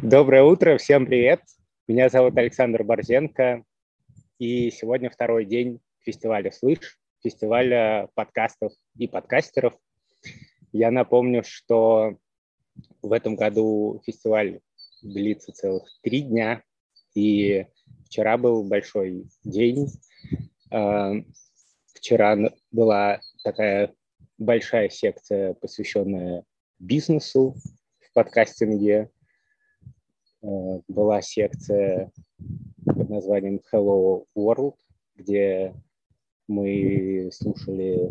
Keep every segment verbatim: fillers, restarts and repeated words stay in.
Доброе утро, всем привет. Меня зовут Александр Борзенко, и сегодня второй день фестиваля «Слышь», фестиваля подкастов и подкастеров. Я напомню, что в этом году фестиваль длится целых три дня, и вчера был большой день. Вчера была такая большая секция, посвященная бизнесу в подкастинге. Была секция под названием Hello World, где мы слушали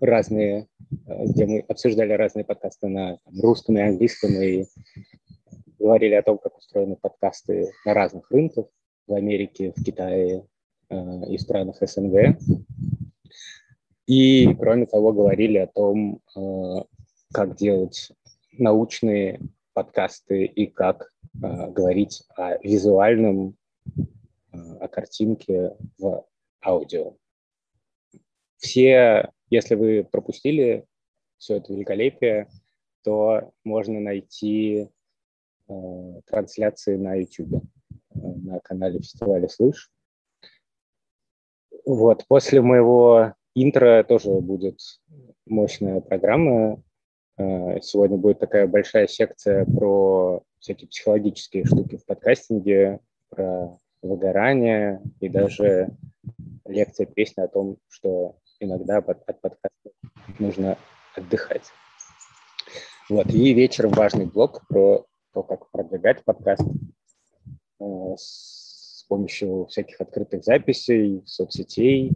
разные, где мы обсуждали разные подкасты на русском и английском и говорили о том, как устроены подкасты на разных рынках в Америке, в Китае и в странах СНГ. И, кроме того, говорили о том, как делать научные подкасты и как э, говорить о визуальном, э, о картинке в аудио. Все, если вы пропустили все это великолепие, то можно найти э, трансляции на YouTube, э, на канале фестиваля «Слышь». Вот, после моего интро тоже будет мощная программа. Сегодня будет такая большая секция про всякие психологические штуки в подкастинге, про выгорание и даже лекция, песня о том, что иногда от подкаста нужно отдыхать. Вот. И вечером важный блок про то, как продвигать подкаст с помощью всяких открытых записей, соцсетей,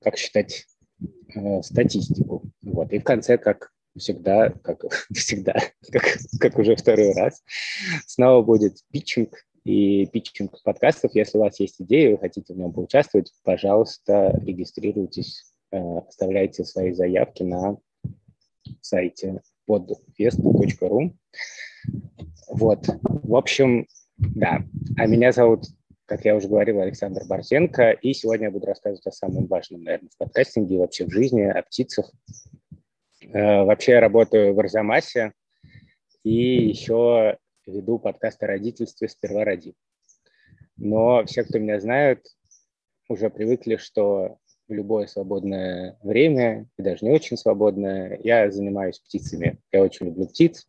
как считать статистику. Вот. И в конце, как Всегда, как всегда, как, как уже второй раз, снова будет питчинг и питчинг подкастов. Если у вас есть идеи, вы хотите в нем поучаствовать, пожалуйста, регистрируйтесь, оставляйте свои заявки на сайте podfest точка ру. Вот, в общем, да. А меня зовут, как я уже говорил, Александр Борзенко, и сегодня я буду рассказывать о самом важном, наверное, в подкастинге и вообще в жизни, о птицах. Вообще я работаю в Арзамасе и еще веду подкаст о родительстве «Сперва роди». Но все, кто меня знают, уже привыкли, что в любое свободное время, и даже не очень свободное, я занимаюсь птицами. Я очень люблю птиц.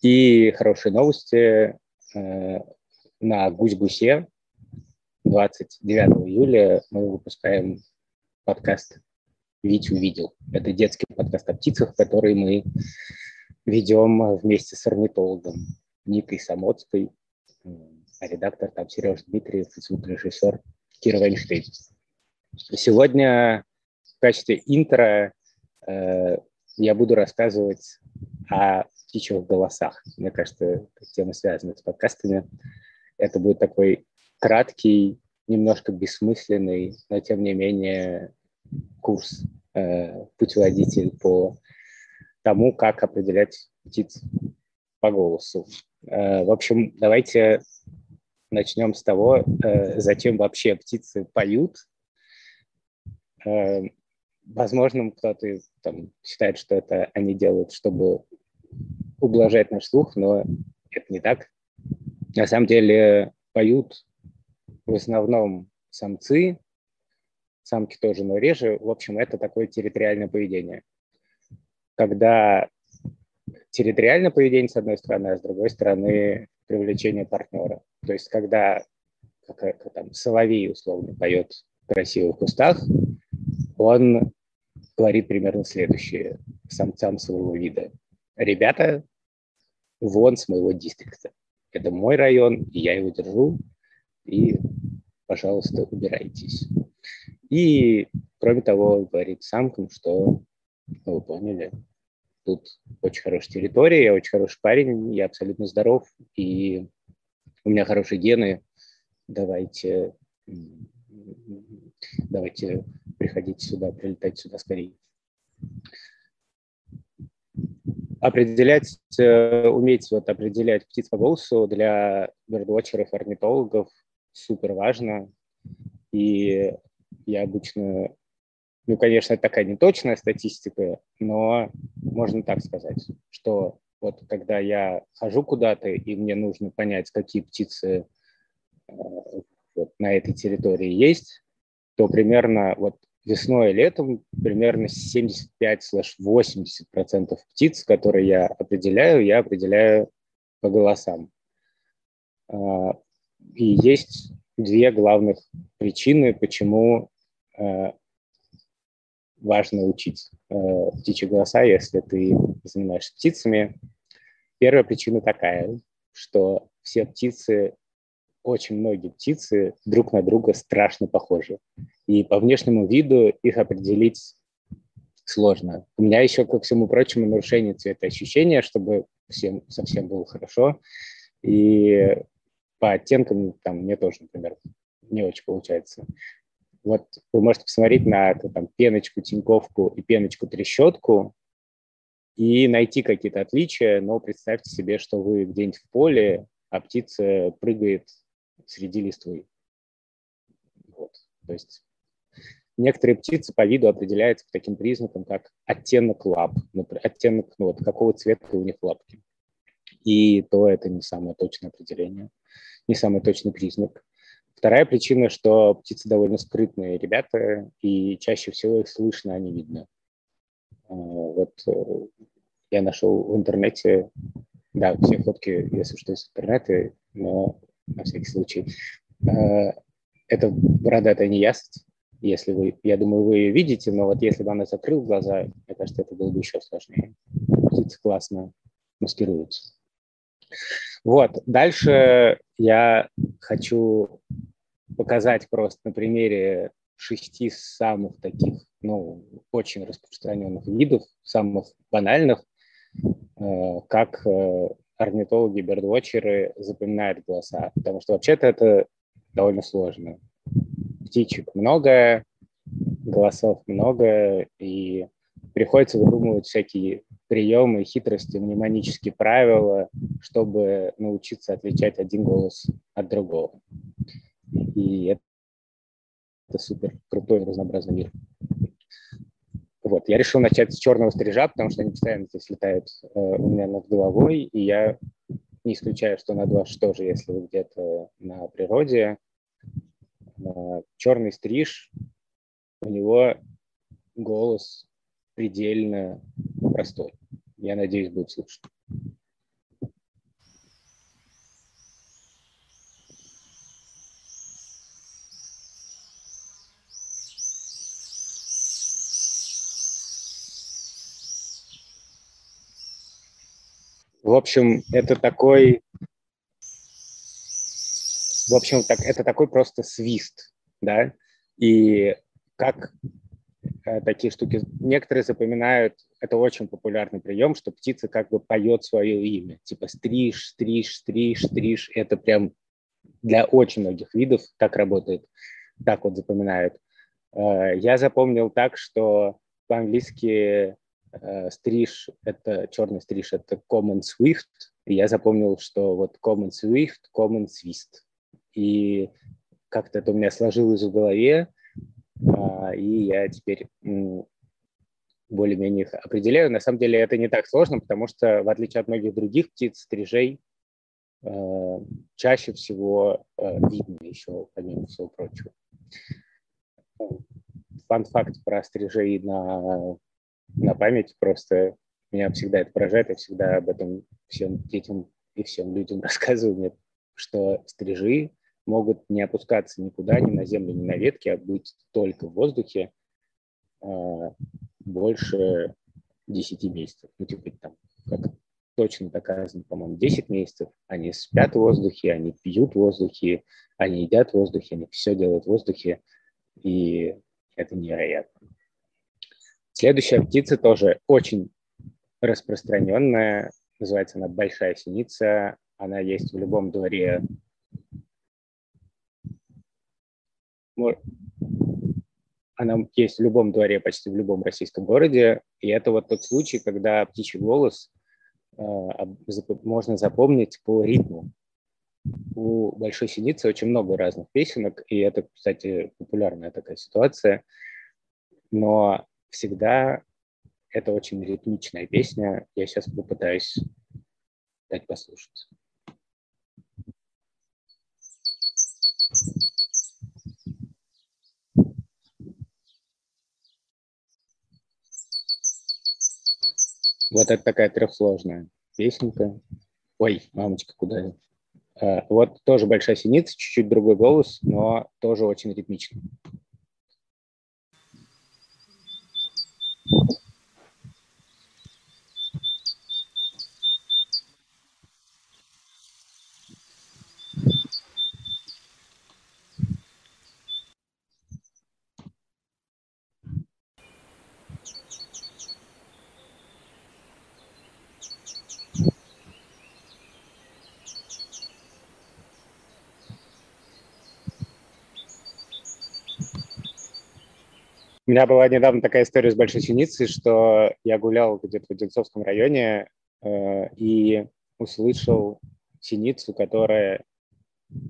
И хорошие новости. На «Гусь-гусе» двадцать девятого июля мы выпускаем подкаст «Витю видел». Это детский подкаст о птицах, который мы ведем вместе с орнитологом Никой Самоцкой, а редактор там Сережа Дмитриев и звукорежиссер Кира Вайнштейн. Сегодня в качестве интро э, я буду рассказывать о птичьих голосах. Мне кажется, тема связана с подкастами. Это будет такой краткий, немножко бессмысленный, но тем не менее курс, э, путеводитель по тому, как определять птиц по голосу. Э, в общем, давайте начнем с того, э, зачем вообще птицы поют. Э, возможно, кто-то там считает, что это они делают, чтобы ублажать наш слух, но это не так. На самом деле поют в основном самцы, самки тоже, но реже. В общем, это такое территориальное поведение. Когда территориальное поведение с одной стороны, а с другой стороны привлечение партнера. То есть когда как, там, соловей условно поет в красивых кустах, он говорит примерно следующее самцам своего вида. Ребята, вон с моего дистрикта. Это мой район, и я его держу, и, пожалуйста, убирайтесь. И, кроме того, говорит самкам, что, ну, вы поняли, тут очень хорошая территория, я очень хороший парень, я абсолютно здоров, и у меня хорошие гены, давайте, давайте приходите сюда, прилетайте сюда скорее. Определять, уметь вот определять птиц по голосу для бердвотчеров, орнитологов супер важно, и я обычно, ну, конечно, это такая неточная статистика, но можно так сказать, что Вот когда я хожу куда-то, и мне нужно понять, какие птицы вот на этой территории есть, то примерно вот весной и летом примерно семьдесят пять - восемьдесят процентов птиц, которые я определяю, я определяю по голосам. И есть две главных причины, почему важно учить птичьи голоса, если ты занимаешься птицами. Первая причина такая, что все птицы, очень многие птицы друг на друга страшно похожи. И по внешнему виду их определить сложно. У меня еще, ко всему прочему, нарушение цветоощущения, чтобы всем совсем было хорошо. И по оттенкам там мне тоже, например, не очень получается. Вот вы можете посмотреть на там, пеночку, тиньковку и пеночку, трещотку и найти какие-то отличия, но представьте себе, что вы где-нибудь в поле, а птица прыгает среди листвы. Вот. То есть некоторые птицы по виду определяются по таким признакам, как оттенок лап, например, оттенок, ну, вот, какого цвета у них лапки. И то это не самое точное определение, не самый точный признак. Вторая причина, что птицы довольно скрытные ребята, и чаще всего их слышно, а не видно. Вот я нашел в интернете, да, все фотки, если что, из интернета, но на всякий случай. Это бородатая неясность, если вы, я думаю, вы ее видите, но вот если бы она закрыла глаза, мне кажется, это было бы еще сложнее. Птицы классно маскируются. Вот, дальше я хочу показать просто на примере шести самых таких, ну, очень распространенных видов, самых банальных, как орнитологи, бердвотчеры запоминают голоса, потому что вообще-то это довольно сложно. Птичек много, голосов много, и приходится выдумывать всякие приемы, хитрости, мнемонические правила, чтобы научиться отличать один голос от другого. И это, это супер крутой разнообразный мир. Вот. Я решил начать с черного стрижа, потому что они постоянно здесь летают э, у меня над головой, и я не исключаю, что над ваш тоже, если вы где-то на природе. Э, черный стриж, у него голос предельно простой. Я надеюсь, будет слышно. В общем, это такой, в общем, так, это такой просто свист, да, и как такие штуки. Некоторые запоминают, это очень популярный прием, что птица как бы поет свое имя. Типа стриж, стриж, стриж, стриж. Это прям для очень многих видов так работает. Так вот запоминают. Я запомнил так, что по-английски стриж, это черный стриж, это common swift. И я запомнил, что вот common swift, common свист. И как-то это у меня сложилось в голове. И я теперь более-менее их определяю. На самом деле это не так сложно, потому что, в отличие от многих других птиц, стрижей чаще всего видно еще, помимо всего прочего. Фан-факт про стрижей на, на память. Просто меня всегда это поражает. Я всегда об этом всем детям и всем людям рассказываю, что стрижи могут не опускаться никуда, ни на землю, ни на ветки, а быть только в воздухе э, больше десяти месяцев. Ну, типа, там, как точно доказано, по-моему, десять месяцев. Они спят в воздухе, они пьют в воздухе, они едят в воздухе, они все делают в воздухе, и это невероятно. Следующая птица тоже очень распространенная, называется она большая синица, она есть в любом дворе. Она есть в любом дворе, почти в любом российском городе. И это вот тот случай, когда птичий голос э, можно запомнить по ритму. У большой синицы очень много разных песенок, и это, кстати, популярная такая ситуация. Но всегда это очень ритмичная песня. Я сейчас попытаюсь Дать послушать. Вот это такая трехсложная песенка. Ой, мамочка, куда я? А, вот тоже большая синица, чуть-чуть другой голос, но тоже очень ритмичный. У меня была недавно такая история с большой синицей, что я гулял где-то в Одинцовском районе э, и услышал синицу, которая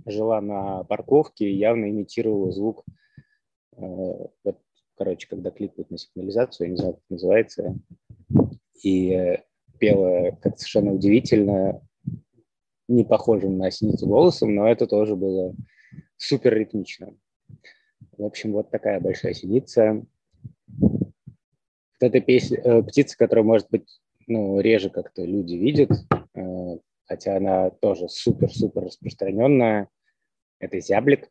жила на парковке и явно имитировала звук. Э, вот, короче, когда кликают на сигнализацию, я не знаю, как это называется, и пела как совершенно удивительно, не похожим на синицу голосом, но это тоже было супер ритмично. В общем, вот такая большая синица. Вот эта песня, птица, которую, может быть, ну, реже как-то люди видят, хотя она тоже супер-супер распространенная. Это зяблик.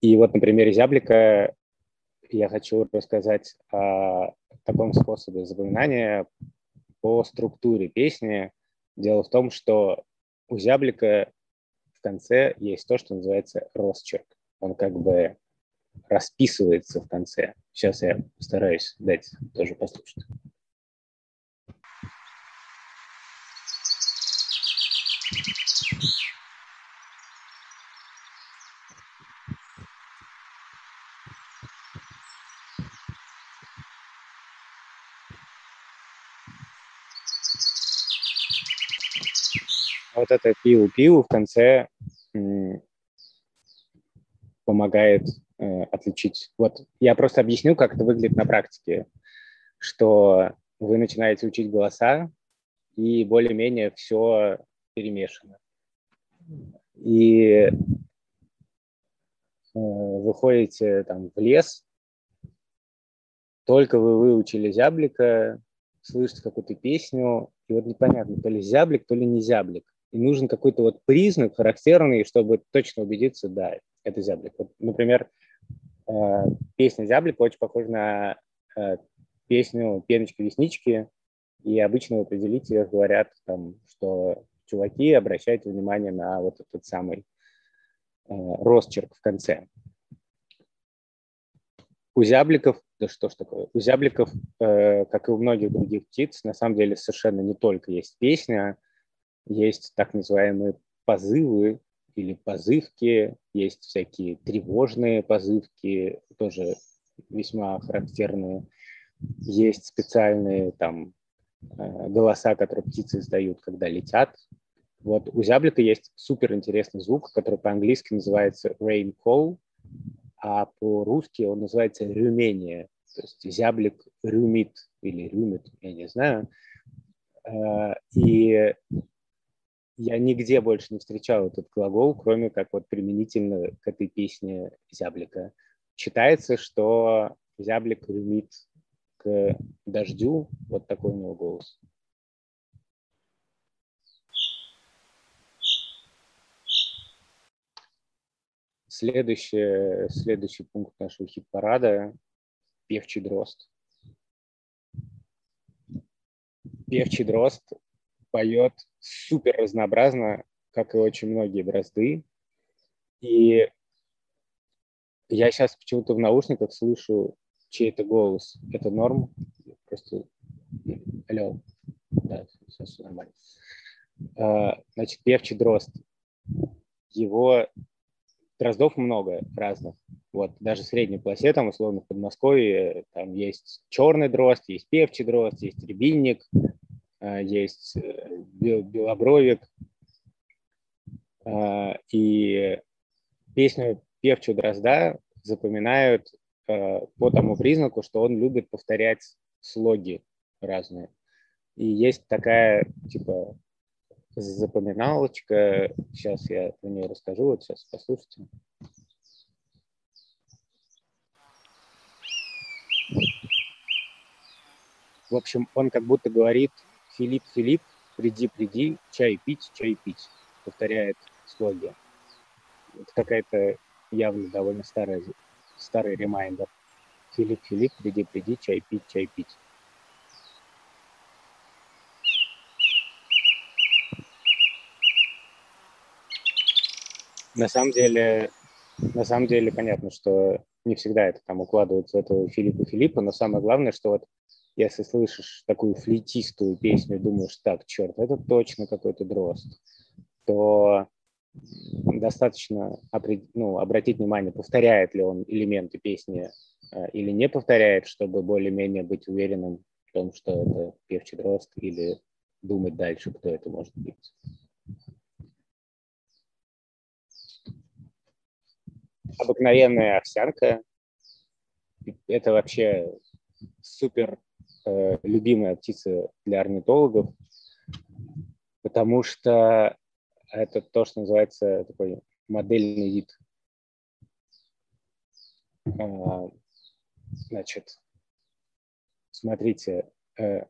И вот на примере зяблика я хочу рассказать о таком способе запоминания по структуре песни. Дело в том, что у зяблика в конце есть то, что называется росчерк. Он как бы расписывается в конце. Сейчас я постараюсь дать тоже послушать. Вот это пиу-пиу в конце помогает э, отличить. Вот я просто объясню, как это выглядит на практике, что вы начинаете учить голоса, и более-менее все перемешано. И э, выходите там в лес, только вы выучили зяблика, слышите какую-то песню, и вот непонятно, то ли зяблик, то ли не зяблик. И нужен какой-то вот признак характерный, чтобы точно убедиться, да, это зяблик. Вот, например, э, песня «Зяблик» очень похожа на э, песню «Пеночки-веснички», и обычно в определителях говорят, там, что чуваки обращают внимание на вот этот самый э, росчерк в конце. У зябликов, да что ж такое, у зябликов, э, как и у многих других птиц, на самом деле совершенно не только есть песня, есть так называемые позывы, или позывки, есть всякие тревожные позывки, тоже весьма характерные. Есть специальные там голоса, которые птицы издают, когда летят. Вот у зяблика есть суперинтересный звук, который по-английски называется rain call, а по-русски он называется рюмение. То есть зяблик рюмит или рюмит, я не знаю. И я нигде больше не встречал этот глагол, кроме как вот применительно к этой песне зяблика. Считается, что зяблик ревит к дождю. Вот такой у него голос. Следующий, следующий пункт нашего хит-парада – певчий дрозд. Певчий дрозд поет супер разнообразно, как и очень многие дрозды. И я сейчас почему-то в наушниках слышу чей-то голос. Это норм? Просто... Алло. Да, сейчас все нормально. Значит, певчий дрозд. Его... Дроздов много разных. Вот, даже в средней полосе, там, условно, в Подмосковье, там есть черный дрозд, есть певчий дрозд, есть рябинник, есть белобровик. И песню певчего дрозда запоминают по тому признаку, что он любит повторять слоги разные. И есть такая, типа, запоминалочка. Сейчас я про нее расскажу. Вот сейчас послушайте. В общем, он как будто говорит: «Филипп, Филипп, приди, приди, чай пить, чай пить», повторяет слоги. Это какая-то явно довольно старая, старый ремайндер. «Филипп, Филипп, приди, приди, чай пить, чай пить». На самом деле, на самом деле понятно, что не всегда это там укладывается в этого Филиппа Филиппа, но самое главное, что вот если слышишь такую флейтистую песню, думаешь, так, черт, это точно какой-то дрозд, то достаточно ну, обратить внимание, повторяет ли он элементы песни или не повторяет, чтобы более-менее быть уверенным в том, что это певчий дрозд, или думать дальше, кто это может быть. Обыкновенная овсянка. Это вообще супер э, любимая птица для орнитологов, потому что это то, что называется такой модельный вид. А, значит, смотрите, э,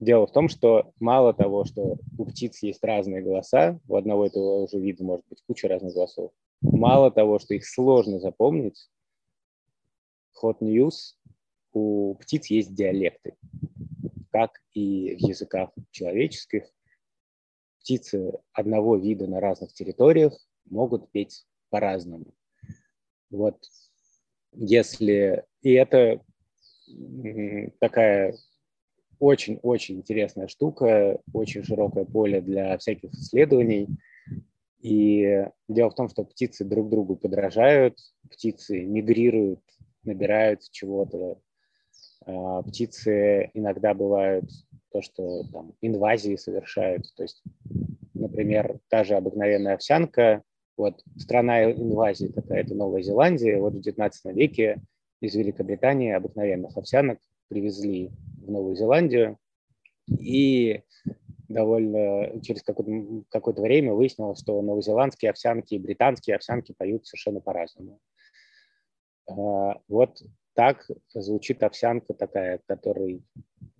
дело в том, что мало того, что у птиц есть разные голоса, у одного этого уже вида может быть куча разных голосов, мало того, что их сложно запомнить, hot news, у птиц есть диалекты. Как и в языках человеческих, птицы одного вида на разных территориях могут петь по-разному. Вот если... И это такая очень-очень интересная штука, очень широкое поле для всяких исследований. И дело в том, что птицы друг другу подражают, птицы мигрируют, набирают чего-то. Птицы иногда бывают то, что там инвазии совершают. То есть, например, та же обыкновенная овсянка. Вот страна инвазии такая, это Новая Зеландия. Вот в девятнадцатом веке из Великобритании обыкновенных овсянок привезли в Новую Зеландию. И... довольно через какое-то, какое-то время выяснилось, что новозеландские овсянки и британские овсянки поют совершенно по-разному. Вот так звучит овсянка такая, к которой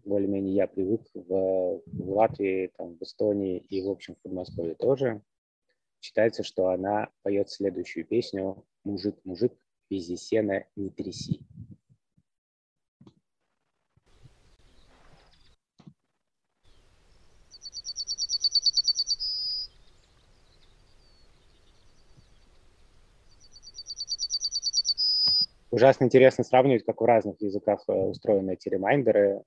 более-менее я привык в, в Латвии, там, в Эстонии и, в общем, в Подмосковье тоже. Считается, что она поет следующую песню «Мужик, мужик, вези сена, не тряси». Ужасно интересно сравнивать, как в разных языках устроены эти ремайндеры.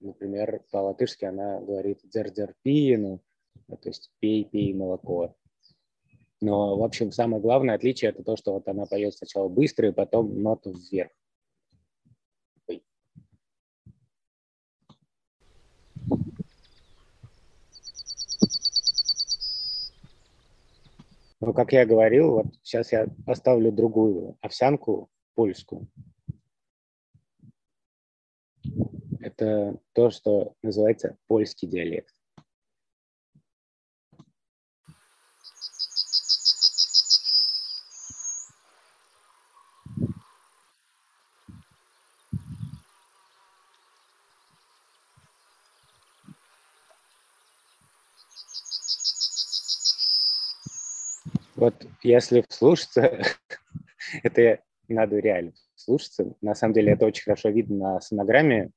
Например, по-латышски она говорит «дзер-дзер пиену», то есть «пей-пей молоко». Но, в общем, самое главное отличие – это то, что вот она поет сначала быстро и потом ноту вверх. Ой. Ну, как я говорил, вот сейчас я поставлю другую овсянку, польскую. Это то, что называется польский диалект. Вот если вслушаться, это надо реально вслушаться. На самом деле это очень хорошо видно на сонограмме,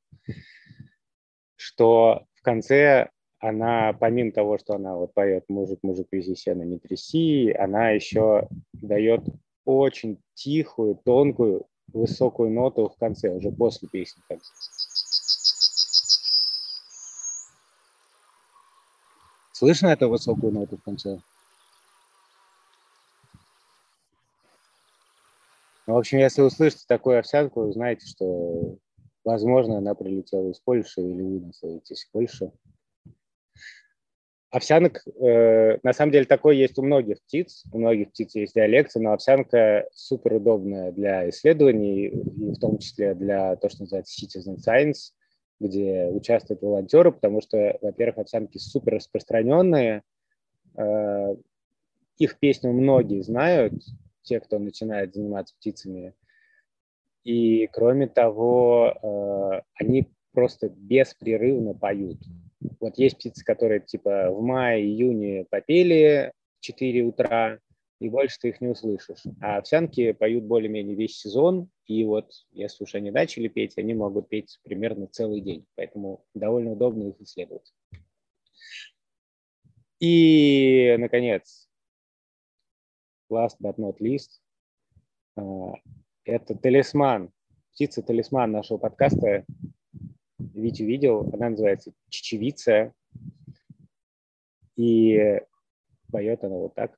что в конце она, помимо того, что она вот поет «Мужик, мужик, вези сено, не тряси», она еще дает очень тихую, тонкую, высокую ноту в конце, уже после песни. Слышно эту высокую ноту в конце? В общем, если услышите такую овсянку, вы знаете, что, возможно, она прилетела из Польши или вы находитесь в Польше. Овсянок, э, на самом деле, такой есть у многих птиц. У многих птиц есть диалекты, но овсянка суперудобная для исследований, и в том числе для того, что называется citizen science, где участвуют волонтеры, потому что, во-первых, овсянки супер распространенные, э, их песню многие знают, те, кто начинает заниматься птицами, и, кроме того, э, они просто беспрерывно поют. Вот есть птицы, которые типа в мае-июне попели в четыре утра, и больше ты их не услышишь. А овсянки поют более-менее весь сезон, и вот если уж они начали петь, они могут петь примерно целый день, поэтому довольно удобно их исследовать. И, наконец, last but not least, это талисман, птица-талисман нашего подкаста «Витю видел», она называется чечевица, и поет она вот так.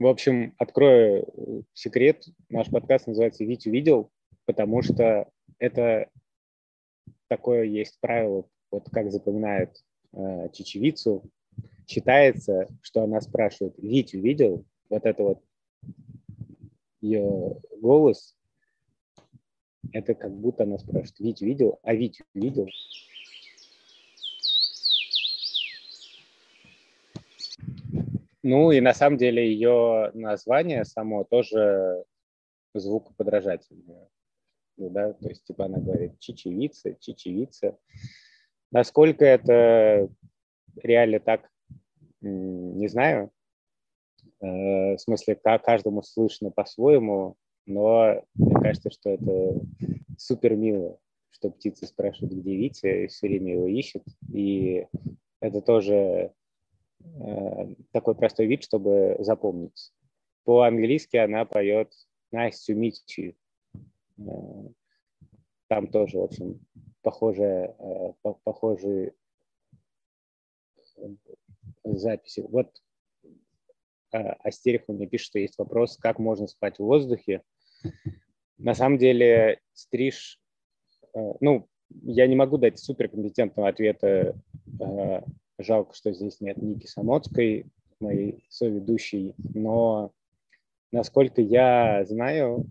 В общем, открою секрет. Наш подкаст называется «Витю видел», потому что это такое есть правило, вот как запоминают э, чечевицу. Считается, что она спрашивает: «Витю видел?» Вот это вот ее голос, это как будто она спрашивает: «Витю видел? А Витю видел?» Ну и на самом деле ее название само тоже звукоподражательное. Ну, да? То есть типа она говорит «чечевица», «чечевица». Насколько это реально так, не знаю. В смысле, каждому слышно по-своему, но мне кажется, что это супер мило, что птицы спрашивают, где Витя, и все время его ищут. И это тоже такой простой вид, чтобы запомнить. По-английски она поет «Nice to meet you». Там тоже, в общем, похожие, похожие записи. Вот Астериха мне пишет, что есть вопрос, как можно спать в воздухе. На самом деле, стриж... Ну, я не могу дать суперкомпетентного ответа. Жалко, что здесь нет Ники Самоцкой, моей соведущей, но, насколько я знаю,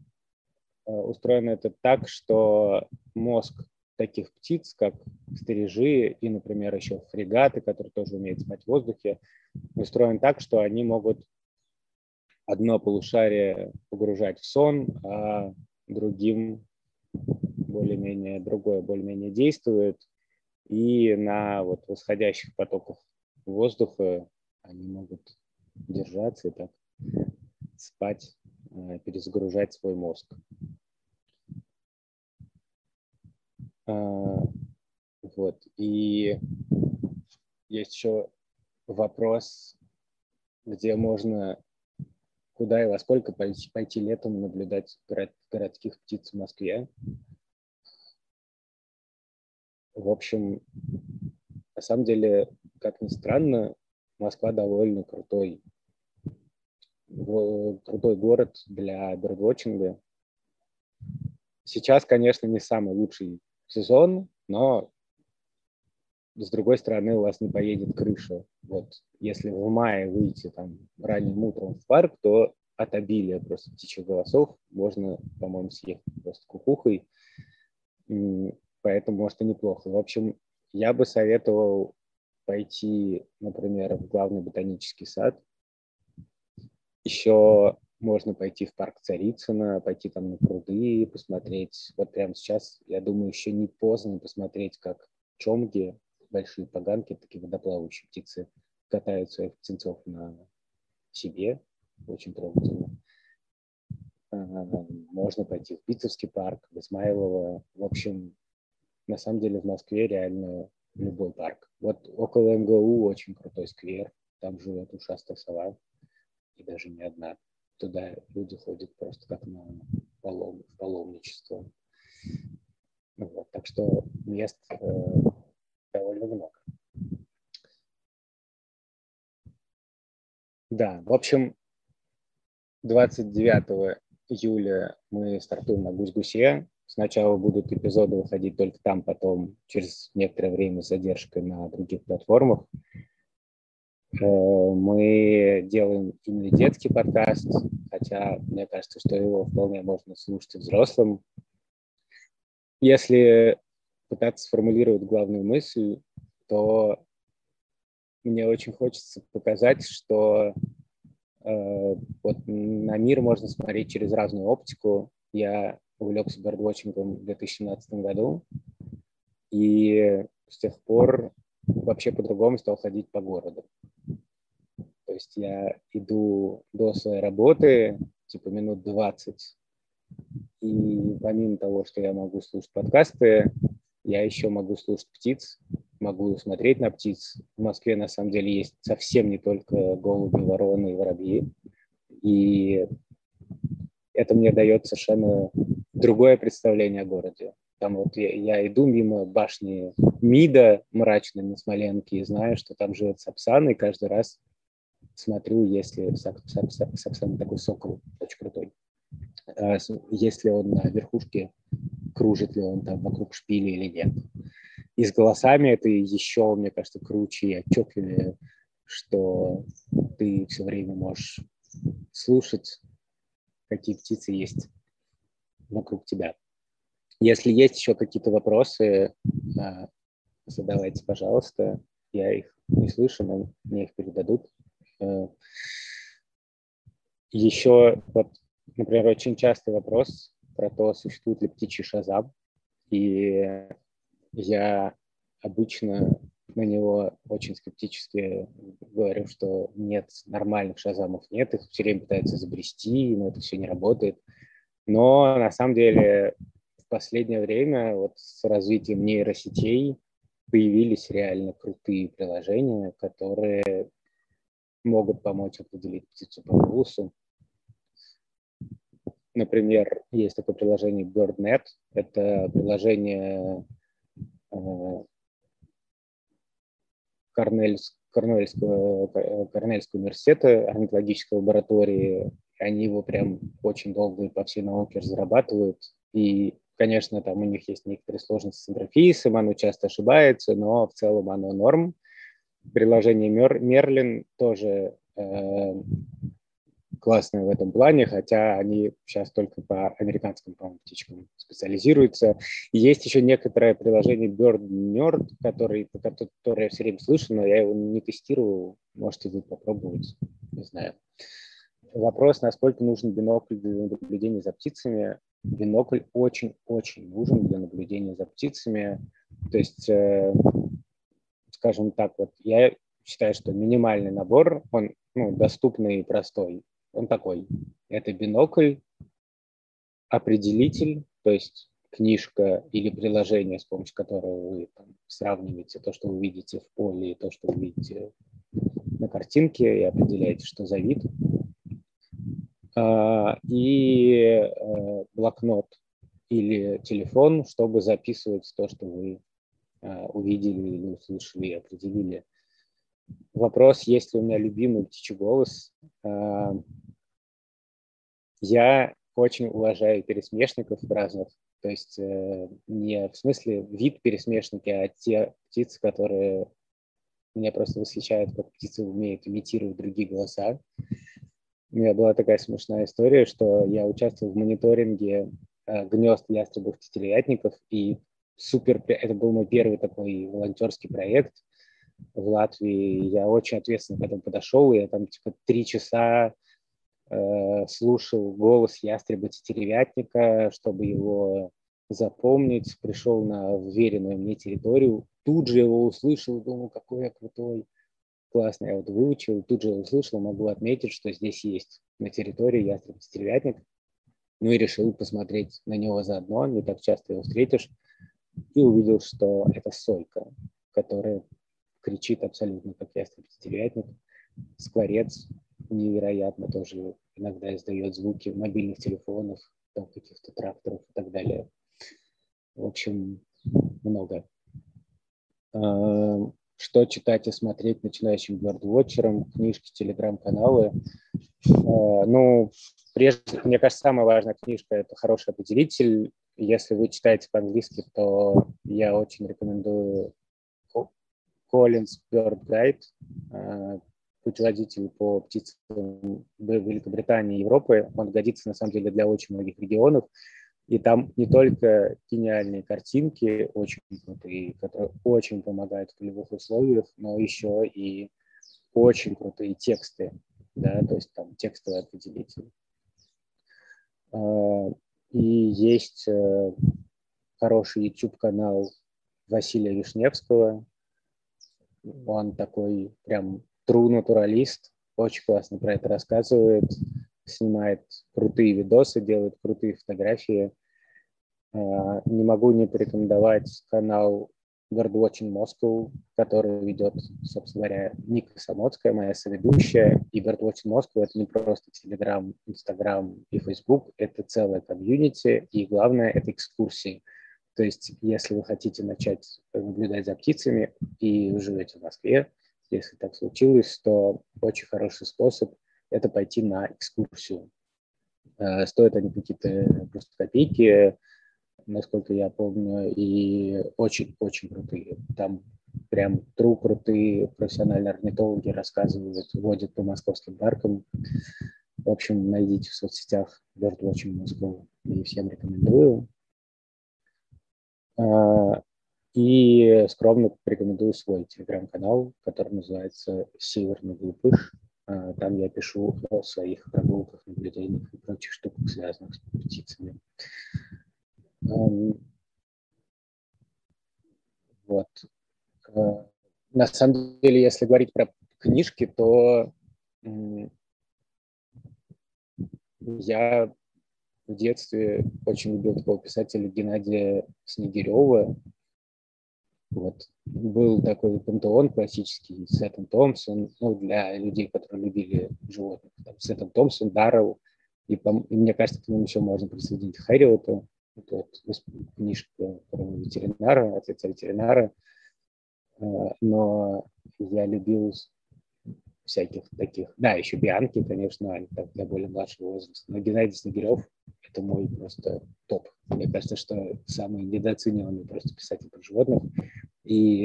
устроено это так, что мозг таких птиц, как стрижи и, например, еще фрегаты, которые тоже умеют спать в воздухе, устроен так, что они могут одно полушарие погружать в сон, а другим более-менее другое более-менее действует. И на вот восходящих потоках воздуха они могут держаться и так спать, перезагружать свой мозг. Вот. И есть еще вопрос, где можно, куда и во сколько пойти летом наблюдать городских птиц в Москве. В общем, на самом деле, как ни странно, Москва довольно крутой, крутой город для бёрдвотчинга. Сейчас, конечно, не самый лучший сезон, но, с другой стороны, у вас не поедет крыша. Вот, если в мае выйти там, ранним утром в парк, то от обилия просто птичьих голосов можно, по-моему, съехать просто кукухой. Поэтому, может, и неплохо. В общем, я бы советовал пойти, например, в главный ботанический сад. Еще можно пойти в парк Царицына, пойти там на пруды, посмотреть. Вот прямо сейчас, я думаю, еще не поздно посмотреть, как чомги, большие поганки, такие водоплавающие птицы, катают своих птенцов на себе. Очень трогательно. Можно пойти в Битцевский парк, в Исмаилово. В общем, на самом деле в Москве реально любой парк. Вот около МГУ очень крутой сквер. Там живет ушастая сова. И даже не одна. Туда люди ходят просто как на палом, паломничество. Вот, так что мест э, довольно много. Да, в общем, двадцать девятого июля мы стартуем на Гусь-гусе. Сначала будут эпизоды выходить только там, потом через некоторое время с задержкой на других платформах. Мы делаем именно детский подкаст, хотя мне кажется, что его вполне можно слушать и взрослым. Если пытаться сформулировать главную мысль, то мне очень хочется показать, что э, вот на мир можно смотреть через разную оптику. Я увлекся бердвотчингом в две тысячи семнадцатом году и с тех пор вообще по-другому стал ходить по городу. То есть я иду до своей работы, типа минут двадцать, и помимо того, что я могу слушать подкасты, я еще могу слушать птиц, могу смотреть на птиц. В Москве на самом деле есть совсем не только голуби, вороны и воробьи. И это мне дает совершенно другое представление о городе. Там вот я, я иду мимо башни МИДа мрачной на Смоленке и знаю, что там живет сапсан, и каждый раз смотрю, если сап, сап, сап, сапсан такой сокол, очень крутой. Если он на верхушке, кружит ли он там вокруг шпиля или нет. И с голосами это еще, мне кажется, круче и отчетливее, что ты все время можешь слушать, какие птицы есть вокруг тебя. Если есть еще какие-то вопросы, задавайте, пожалуйста. Я их не слышу, но мне их передадут. Еще вот, например, очень частый вопрос про то, существует ли птичий шазам. И я обычно на него очень скептически говорю, что нет, нормальных шазамов нет, их все время пытаются изобрести, но это все не работает. Но на самом деле в последнее время вот с развитием нейросетей появились реально крутые приложения, которые могут помочь определить птицу по голосу. Например, есть такое приложение Bird Nerd. Это приложение э, Корнельс, Корнельского, Корнельского университета, орнитологической лаборатории. Они его прям очень долго и по всей науке разрабатывают. И, конечно, там у них есть некоторые сложности с интерфейсом, оно часто ошибается, но в целом оно норм. Приложение Мер, Мерлин тоже... Э, классные в этом плане, хотя они сейчас только по американским, по-моему, птичкам специализируются. Есть еще некоторое приложение Bird Nerd, который, которое я все время слышу, но я его не тестировал. Можете вы попробовать, не знаю. Вопрос, насколько нужен бинокль для наблюдения за птицами. Бинокль очень-очень нужен для наблюдения за птицами. То есть, э, скажем так, вот я считаю, что минимальный набор, он ну, доступный и простой. Он такой. Это бинокль, определитель, то есть книжка или приложение, с помощью которого вы там, сравниваете то, что вы видите в поле, и то, что вы видите на картинке, и определяете, что за вид. И блокнот или телефон, чтобы записывать то, что вы увидели или услышали, определили. Вопрос, есть ли у меня любимый птичий голос. Я очень уважаю пересмешников разных, то есть не в смысле вид пересмешники, а те птицы, которые меня просто восхищают, как птицы умеют имитировать другие голоса. У меня была такая смешная история, что я участвовал в мониторинге гнезд ястребов-тетеревятников, и супер, это был мой первый такой волонтерский проект в Латвии. Я очень ответственно к этому подошел, и я там типа три часа э, слушал голос ястреба-тетеревятника, чтобы его запомнить. Пришел на уверенную мне территорию, тут же его услышал, думал, какой я крутой, классный. Я вот выучил, тут же его услышал, могу отметить, что здесь есть на территории ястреб-тетеревятник. Ну и решил посмотреть на него заодно, не так часто его встретишь, и увидел, что это сойка, которая кричит абсолютно как ястреб-тетеревятник. Скворец невероятно тоже иногда издает звуки мобильных телефонов, там каких-то тракторов и так далее. В общем, много. Что читать и смотреть начинающим бёрдвотчерам? Книжки, телеграм-каналы. Ну, прежде, мне кажется, самая важная книжка – это «Хороший определитель». Если вы читаете по-английски, то я очень рекомендую Collins Bird Guide, путеводитель по птицам Великобритании и Европы. Он годится, на самом деле, для очень многих регионов. И там не только гениальные картинки, очень крутые, которые очень помогают в полевых условиях, но еще и очень крутые тексты, да, то есть там текстовые определители. И есть хороший YouTube-канал Василия Вишневского. Он такой прям true-натуралист, очень классно про это рассказывает, снимает крутые видосы, делает крутые фотографии. Не могу не порекомендовать канал Birdwatching Moscow, который ведет, собственно говоря, Ника Самоцкая, моя соведущая. И Birdwatching Moscow — это не просто Telegram, Instagram и Facebook, это целая комьюнити, и главное — это экскурсии. То есть, если вы хотите начать наблюдать за птицами и живете в Москве, если так случилось, то очень хороший способ – это пойти на экскурсию. Стоят они какие-то просто копейки, насколько я помню, и очень-очень крутые. Там прям true крутые профессиональные орнитологи рассказывают, водят по московским паркам. В общем, найдите в соцсетях Birdwatching Moscow, и всем рекомендую. И скромно порекомендую свой телеграм-канал, который называется «Северный глупыш». Там я пишу о своих прогулках, наблюдениях и прочих штуках, связанных с птицами. Вот. На самом деле, если говорить про книжки, то я в детстве очень любил такого писателя Геннадия Снегирёва. Вот. Был такой пантеон классический, Сетон-Томпсон, ну, для людей, которые любили животных. Сетон-Томпсон, Даррелл, и, и мне кажется, к ним еще можно присоединить Хэрриота. Вот, книжка про ветеринара, отца ветеринара. Но я любил всяких таких. Да, еще Бианки, конечно, они так для более младшего возраста. Но Геннадий Снегирёв — это мой просто топ. Мне кажется, что самый недооцененный просто писатель про животных. И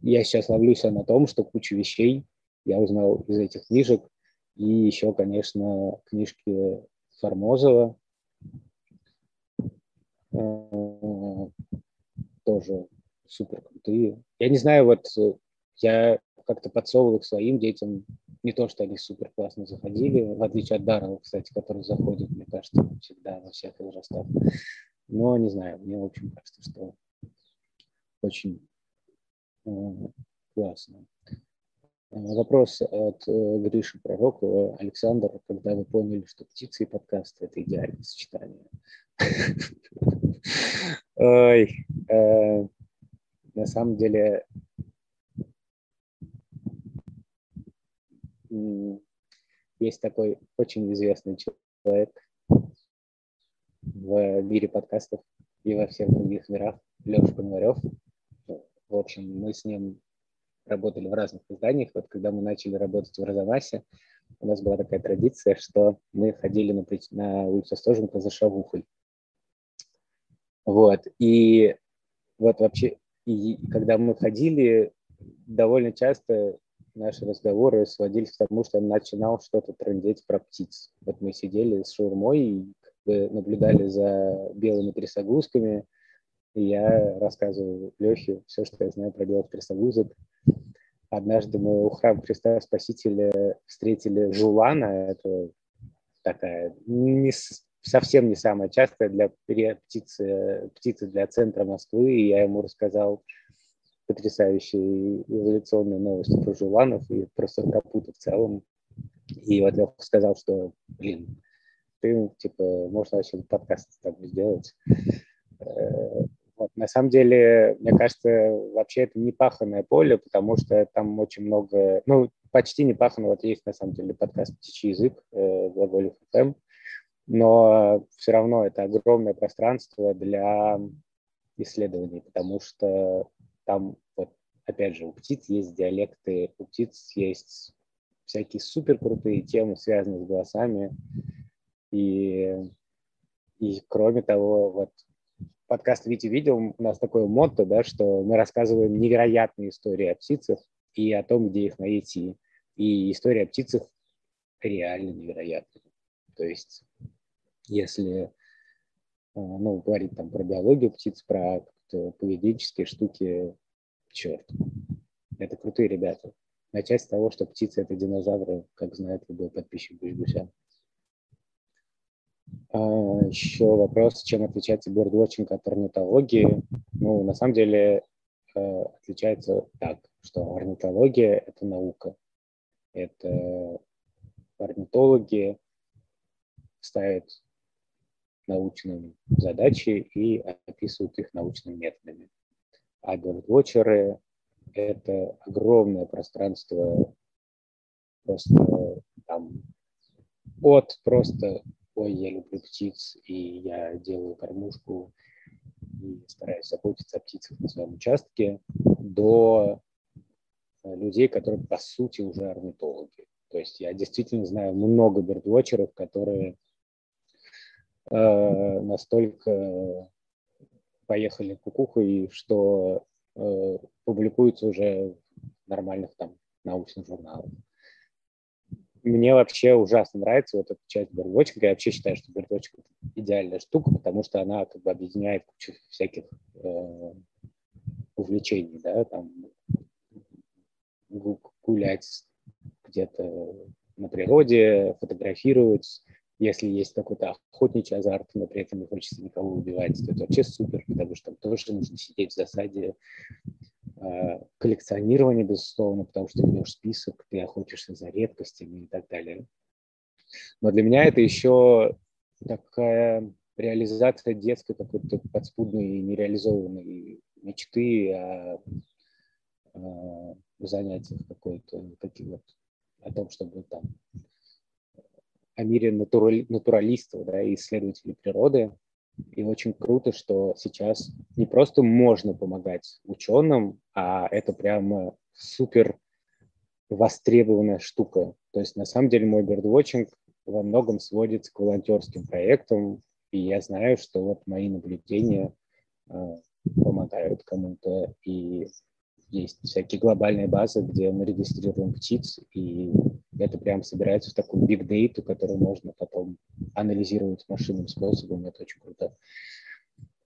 я сейчас ловлю себя на том, что кучу вещей я узнал из этих книжек. И еще, конечно, книжки Формозова. Тоже супер крутые. Я не знаю, вот я как-то подсовывал их своим детям. Не то, что они супер классно заходили, в отличие от Дарова, кстати, который заходит, мне кажется, всегда во всех возрастах. Но не знаю, мне, в общем, кажется, что очень э, классно. Вопрос от э, Гриши Пророкова. Александр, когда вы поняли, что птицы и подкасты – это идеальное сочетание? Ой, на самом деле... Есть такой очень известный человек в мире подкастов и во всех других мирах, Лёш Конварёв. В общем, мы с ним работали в разных изданиях. Вот когда мы начали работать в Розавасе, у нас была такая традиция, что мы ходили на, на улицу Остоженко за шавухой. Вот. И вот вообще, и когда мы ходили, довольно часто наши разговоры сводились к тому, что он начинал что-то трындеть про птиц. Вот мы сидели с шаурмой и наблюдали за белыми трясогузками. И я рассказывал Лёхе все, что я знаю про белых трясогузок. Однажды мы у храма Христа Спасителя встретили жулана. Это такая не, совсем не самая частая для птицы, птицы для центра Москвы. И я ему рассказал потрясающие эволюционные новости про жуланов и про сорокопуты в целом. И вот Лёха сказал, что, блин, ты, типа, можно вообще подкаст с тобой сделать. Вот. На самом деле, мне кажется, вообще это не паханное поле, потому что там очень много, ну, почти не пахано. Вот есть, на самом деле, подкаст «Птичий язык», Влада Лихотем, но все равно это огромное пространство для исследований, потому что там, вот, опять же, у птиц есть диалекты, у птиц есть всякие суперкрутые темы, связанные с голосами. И, и И кроме того, вот подкаст «Витю видел», у нас такое мотто, да, что мы рассказываем невероятные истории о птицах и о том, где их найти. И истории о птицах реально невероятные. То есть, если ну, говорить там про биологию птиц, про поведенческие штуки, черт, это крутые ребята. Начать с того, что птицы — это динозавры, как знает любой подписчик Гусь-гуся. А еще вопрос, чем отличается birdwatching от орнитологии. Ну, на самом деле, отличается так, что орнитология — это наука. Это орнитологи ставят научные задачи и описывают их научными методами. А birdwatcherы — это огромное пространство просто там от просто «Ой, я люблю птиц, и я делаю кормушку, и стараюсь заботиться о птицах на своем участке», до людей, которые, по сути, уже орнитологи. То есть я действительно знаю много birdwatcherов, которые э, настолько поехали кукухой, что э, публикуются уже в нормальных там научных журналах. Мне вообще ужасно нравится вот эта часть birdwatching. Я вообще считаю, что birdwatching — это идеальная штука, потому что она как бы объединяет кучу всяких э, увлечений, да, там гулять где-то на природе, фотографировать. Если есть какой-то охотничий азарт, но при этом не хочется никого убивать, то это вообще супер, потому что там тоже нужно сидеть в засаде. Коллекционирование, безусловно, потому что ты ведешь список, ты охотишься за редкостями и так далее. Но для меня это еще такая реализация детской какой-то подспудной и нереализованной мечты о, о занятиях какой-то, таких вот, о том, чтобы там о мире натурали, натуралистов, да, и исследователей природы. И очень круто, что сейчас не просто можно помогать ученым, а это прямо супер востребованная штука. То есть на самом деле мой birdwatching во многом сводится к волонтерским проектам, и я знаю, что вот мои наблюдения э, помогают кому-то. И есть всякие глобальные базы, где мы регистрируем птиц, и это прям собирается в такую биг-дейту, которую можно потом анализировать машинным способом. Это очень круто.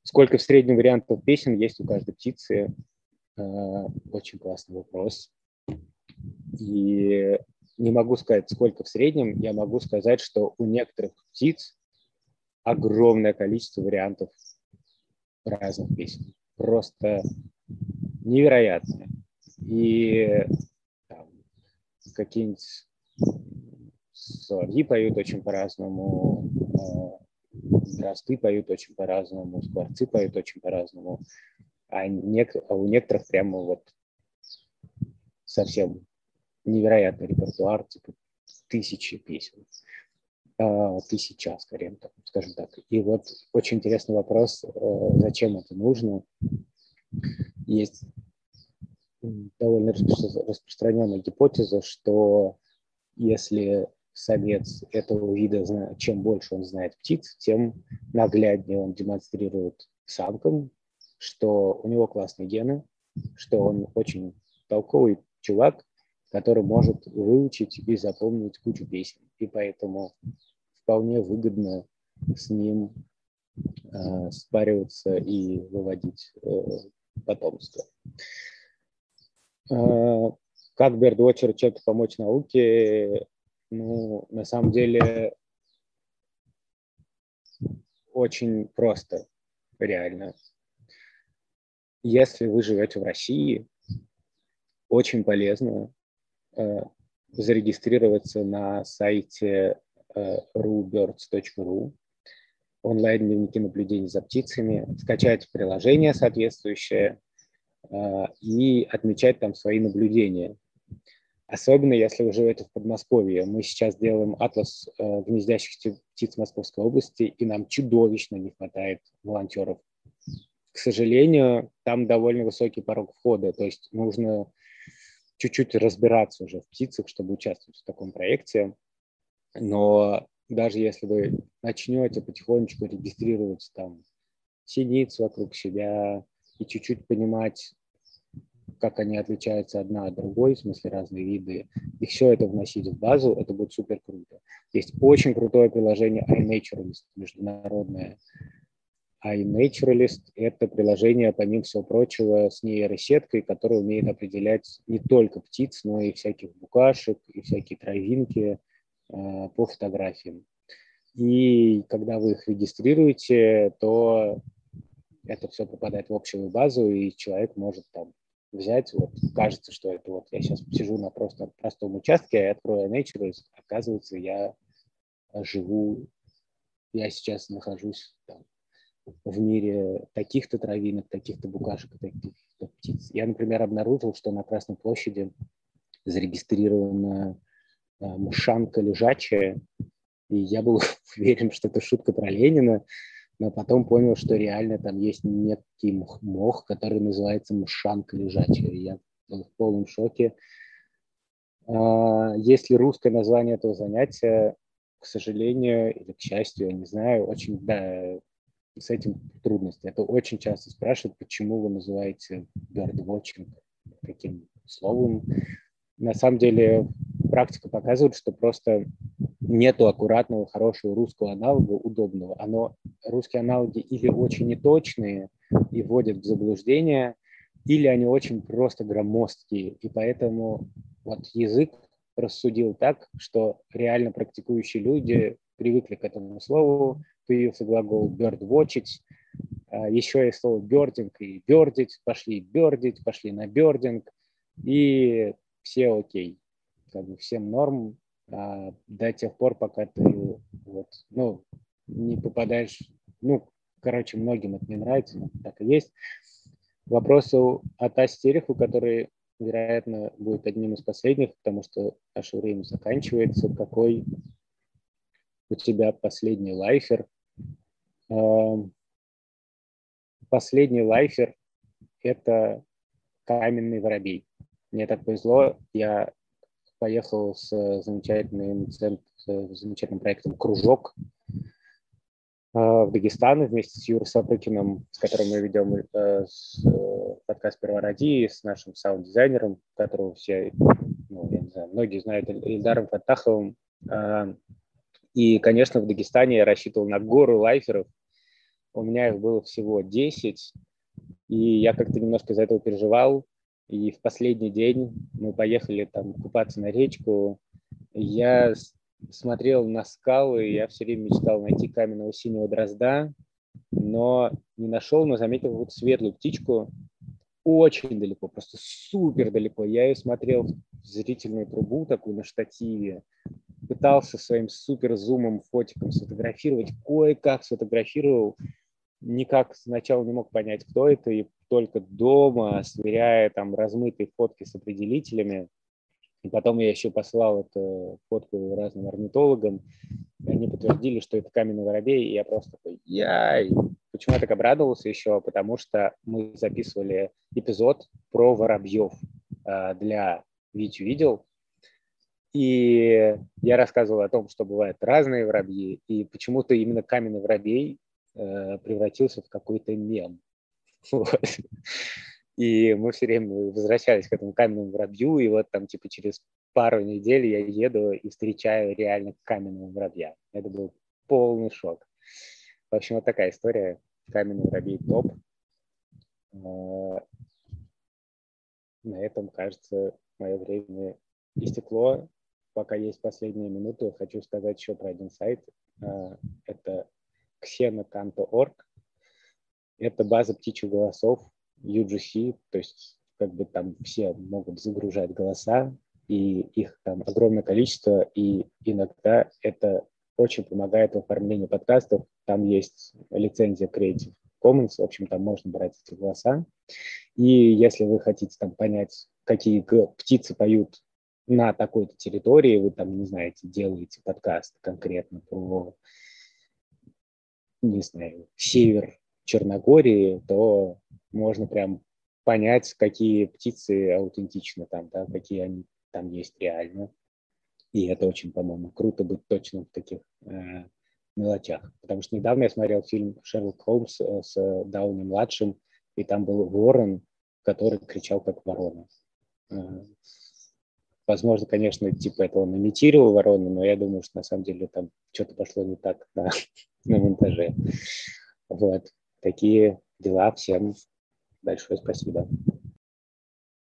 Сколько в среднем вариантов песен есть у каждой птицы? Очень классный вопрос. И не могу сказать, сколько в среднем. Я могу сказать, что у некоторых птиц огромное количество вариантов разных песен. Просто невероятно. И там какие-нибудь соловьи поют очень по-разному, дрозды поют очень по-разному, скворцы поют очень по-разному, а, нек- а у некоторых прямо вот совсем невероятный репертуар, типа тысячи песен, а, тысяча, скорее, так, скажем так. И вот очень интересный вопрос, зачем это нужно. Есть довольно распространенная гипотеза, что если самец этого вида, чем больше он знает птиц, тем нагляднее он демонстрирует самкам, что у него классные гены, что он очень толковый чувак, который может выучить и запомнить кучу песен. И поэтому вполне выгодно с ним э, спариваться и выводить э, потомство. Как birdwatcher чем-то помочь науке? Ну, на самом деле, очень просто, реально. Если вы живете в России, очень полезно э, зарегистрироваться на сайте э, рубирдс точка ру. Онлайн-дневники наблюдений за птицами, скачать приложение соответствующее э, и отмечать там свои наблюдения. Особенно, если вы живете в Подмосковье. Мы сейчас делаем атлас э, гнездящих птиц Московской области, и нам чудовищно не хватает волонтеров. К сожалению, там довольно высокий порог входа, то есть нужно чуть-чуть разбираться уже в птицах, чтобы участвовать в таком проекте. Но даже если вы начнете потихонечку регистрировать там синиц вокруг себя и чуть-чуть понимать, как они отличаются одна от другой, в смысле разные виды, и все это вносить в базу, это будет супер круто. Есть очень крутое приложение iNaturalist, международное. iNaturalist – это приложение, помимо всего прочего, с нейросеткой, которая умеет определять не только птиц, но и всяких букашек, и всякие травинки э, по фотографиям. И когда вы их регистрируете, то это все попадает в общую базу, и человек может там взять, вот, кажется, что это вот я сейчас сижу на просто простом участке, я открою iNaturalist, оказывается, я живу, я сейчас нахожусь там в мире таких-то травинок, таких-то букашек, таких-то птиц. Я, например, обнаружил, что на Красной площади зарегистрирована мушанка лежачая, и я был уверен, что это шутка про Ленина, но потом понял, что реально там есть некий мох, мох который называется мушанка лежачая. Я был в полном шоке. Есть ли русское название этого занятия? К сожалению или к счастью, я не знаю, очень, да, с этим трудности. Это очень часто спрашивают, почему вы называете birdwatching таким словом. На самом деле практика показывает, что просто нету аккуратного, хорошего русского аналога, удобного. Оно, русские аналоги или очень неточные и вводят в заблуждение, или они очень просто громоздкие. И поэтому вот язык рассудил так, что реально практикующие люди привыкли к этому слову, появился глагол birdwatchить, еще есть слово birding и birdить, пошли birdить, пошли на birding, и все окей, как бы всем норм, а до тех пор, пока ты вот, ну, не попадаешь, ну, короче, многим это не нравится, но так и есть. Вопросы от Астериху, который, вероятно, будет одним из последних, потому что наше время заканчивается, какой у тебя последний лайфер. Последний лайфер – это каменный воробей. Мне так повезло, я поехал с замечательным, с замечательным проектом «Кружок» в Дагестан вместе с Юрой Сапрыкиным, с которым мы ведем подкаст «Сперва роди», с нашим саунд-дизайнером, которого все, ну, я не знаю, многие знают, Ильдаром Фаттаховым. И, конечно, в Дагестане я рассчитывал на гору лайферов. У меня их было всего десять, и я как-то немножко из-за этого переживал. И в последний день мы поехали там купаться на речку. Я смотрел на скалы, я все время мечтал найти каменного синего дрозда, но не нашел, но заметил вот светлую птичку очень далеко, просто супер далеко. Я ее смотрел в зрительную трубу такую на штативе, пытался своим суперзумом, фотиком сфотографировать, кое-как сфотографировал, никак сначала не мог понять, кто это, и только дома, сверяя там размытые фотки с определителями, и потом я еще послал эту фотку разным орнитологам, они подтвердили, что это каменный воробей, и я просто такой, яй! Почему я так обрадовался еще? Потому что мы записывали эпизод про воробьев для «Витю видел?», и я рассказывал о том, что бывают разные воробьи, и почему-то именно каменный воробей превратился в какой-то мем. Вот. И мы все время возвращались к этому каменному воробью, и вот там типа через пару недель я еду и встречаю реально каменного воробья. Это был полный шок. В общем, вот такая история. Каменный воробей топ. На этом, кажется, мое время истекло. Пока есть последние минуты, хочу сказать еще про один сайт. Это ксеноканто точка орг. Это база птичьих голосов ю джи си, то есть как бы там все могут загружать голоса, и их там огромное количество, и иногда это очень помогает в оформлении подкастов. Там есть лицензия Creative Commons, в общем, там можно брать эти голоса. И если вы хотите там понять, какие птицы поют на такой-то территории, вы там, не знаете, делаете подкаст конкретно про, не знаю, север Черногории, то можно прям понять, какие птицы аутентичны там, да, какие они там есть реально. И это очень, по-моему, круто быть точным в таких э, мелочах. Потому что недавно я смотрел фильм «Шерлок Холмс» с Дауни-младшим, и там был ворон, который кричал как ворона. Возможно, конечно, типа это он имитировал ворону, но я думаю, что на самом деле там что-то пошло не так на, на монтаже. Вот. Такие дела. Всем большое спасибо.